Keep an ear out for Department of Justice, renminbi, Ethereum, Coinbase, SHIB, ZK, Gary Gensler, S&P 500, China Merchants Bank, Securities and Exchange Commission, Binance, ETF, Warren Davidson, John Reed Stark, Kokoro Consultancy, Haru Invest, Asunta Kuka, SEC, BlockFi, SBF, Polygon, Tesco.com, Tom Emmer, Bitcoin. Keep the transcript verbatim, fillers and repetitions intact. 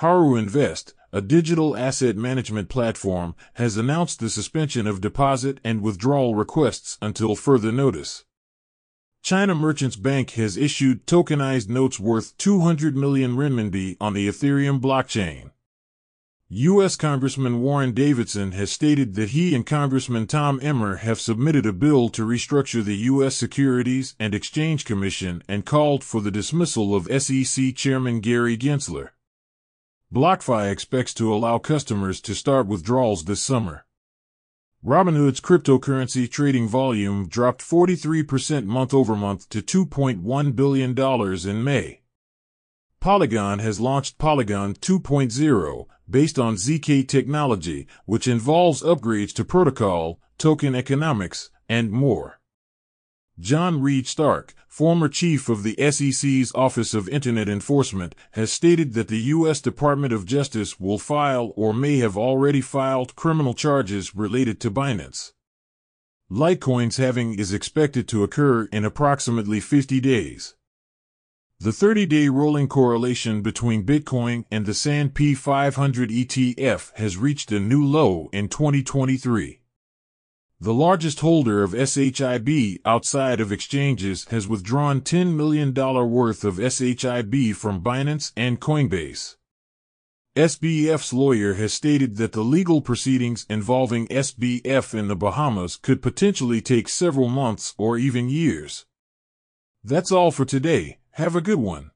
Haru Invest, a digital asset management platform, has announced the suspension of deposit and withdrawal requests until further notice. China Merchants Bank has issued tokenized notes worth two hundred million renminbi on the Ethereum blockchain. U S Congressman Warren Davidson has stated that he and Congressman Tom Emmer have submitted a bill to restructure the U S Securities and Exchange Commission and called for the dismissal of S E C Chairman Gary Gensler. BlockFi expects to allow customers to start withdrawals this summer. Robinhood's cryptocurrency trading volume dropped forty-three percent month-over-month to two point one billion dollars in May. Polygon has launched Polygon two point oh, based on Z K technology, which involves upgrades to protocol, token economics, and more. John Reed Stark, former chief of the S E C's Office of Internet Enforcement, has stated that the U S Department of Justice will file or may have already filed criminal charges related to Binance. Litecoin's halving is expected to occur in approximately fifty days. The thirty-day rolling correlation between Bitcoin and the S and P five hundred E T F has reached a new low in twenty twenty-three. The largest holder of S H I B outside of exchanges has withdrawn ten million dollars worth of S H I B from Binance and Coinbase. S B F's lawyer has stated that the legal proceedings involving S B F in the Bahamas could potentially take several months or even years. That's all for today. Have a good one.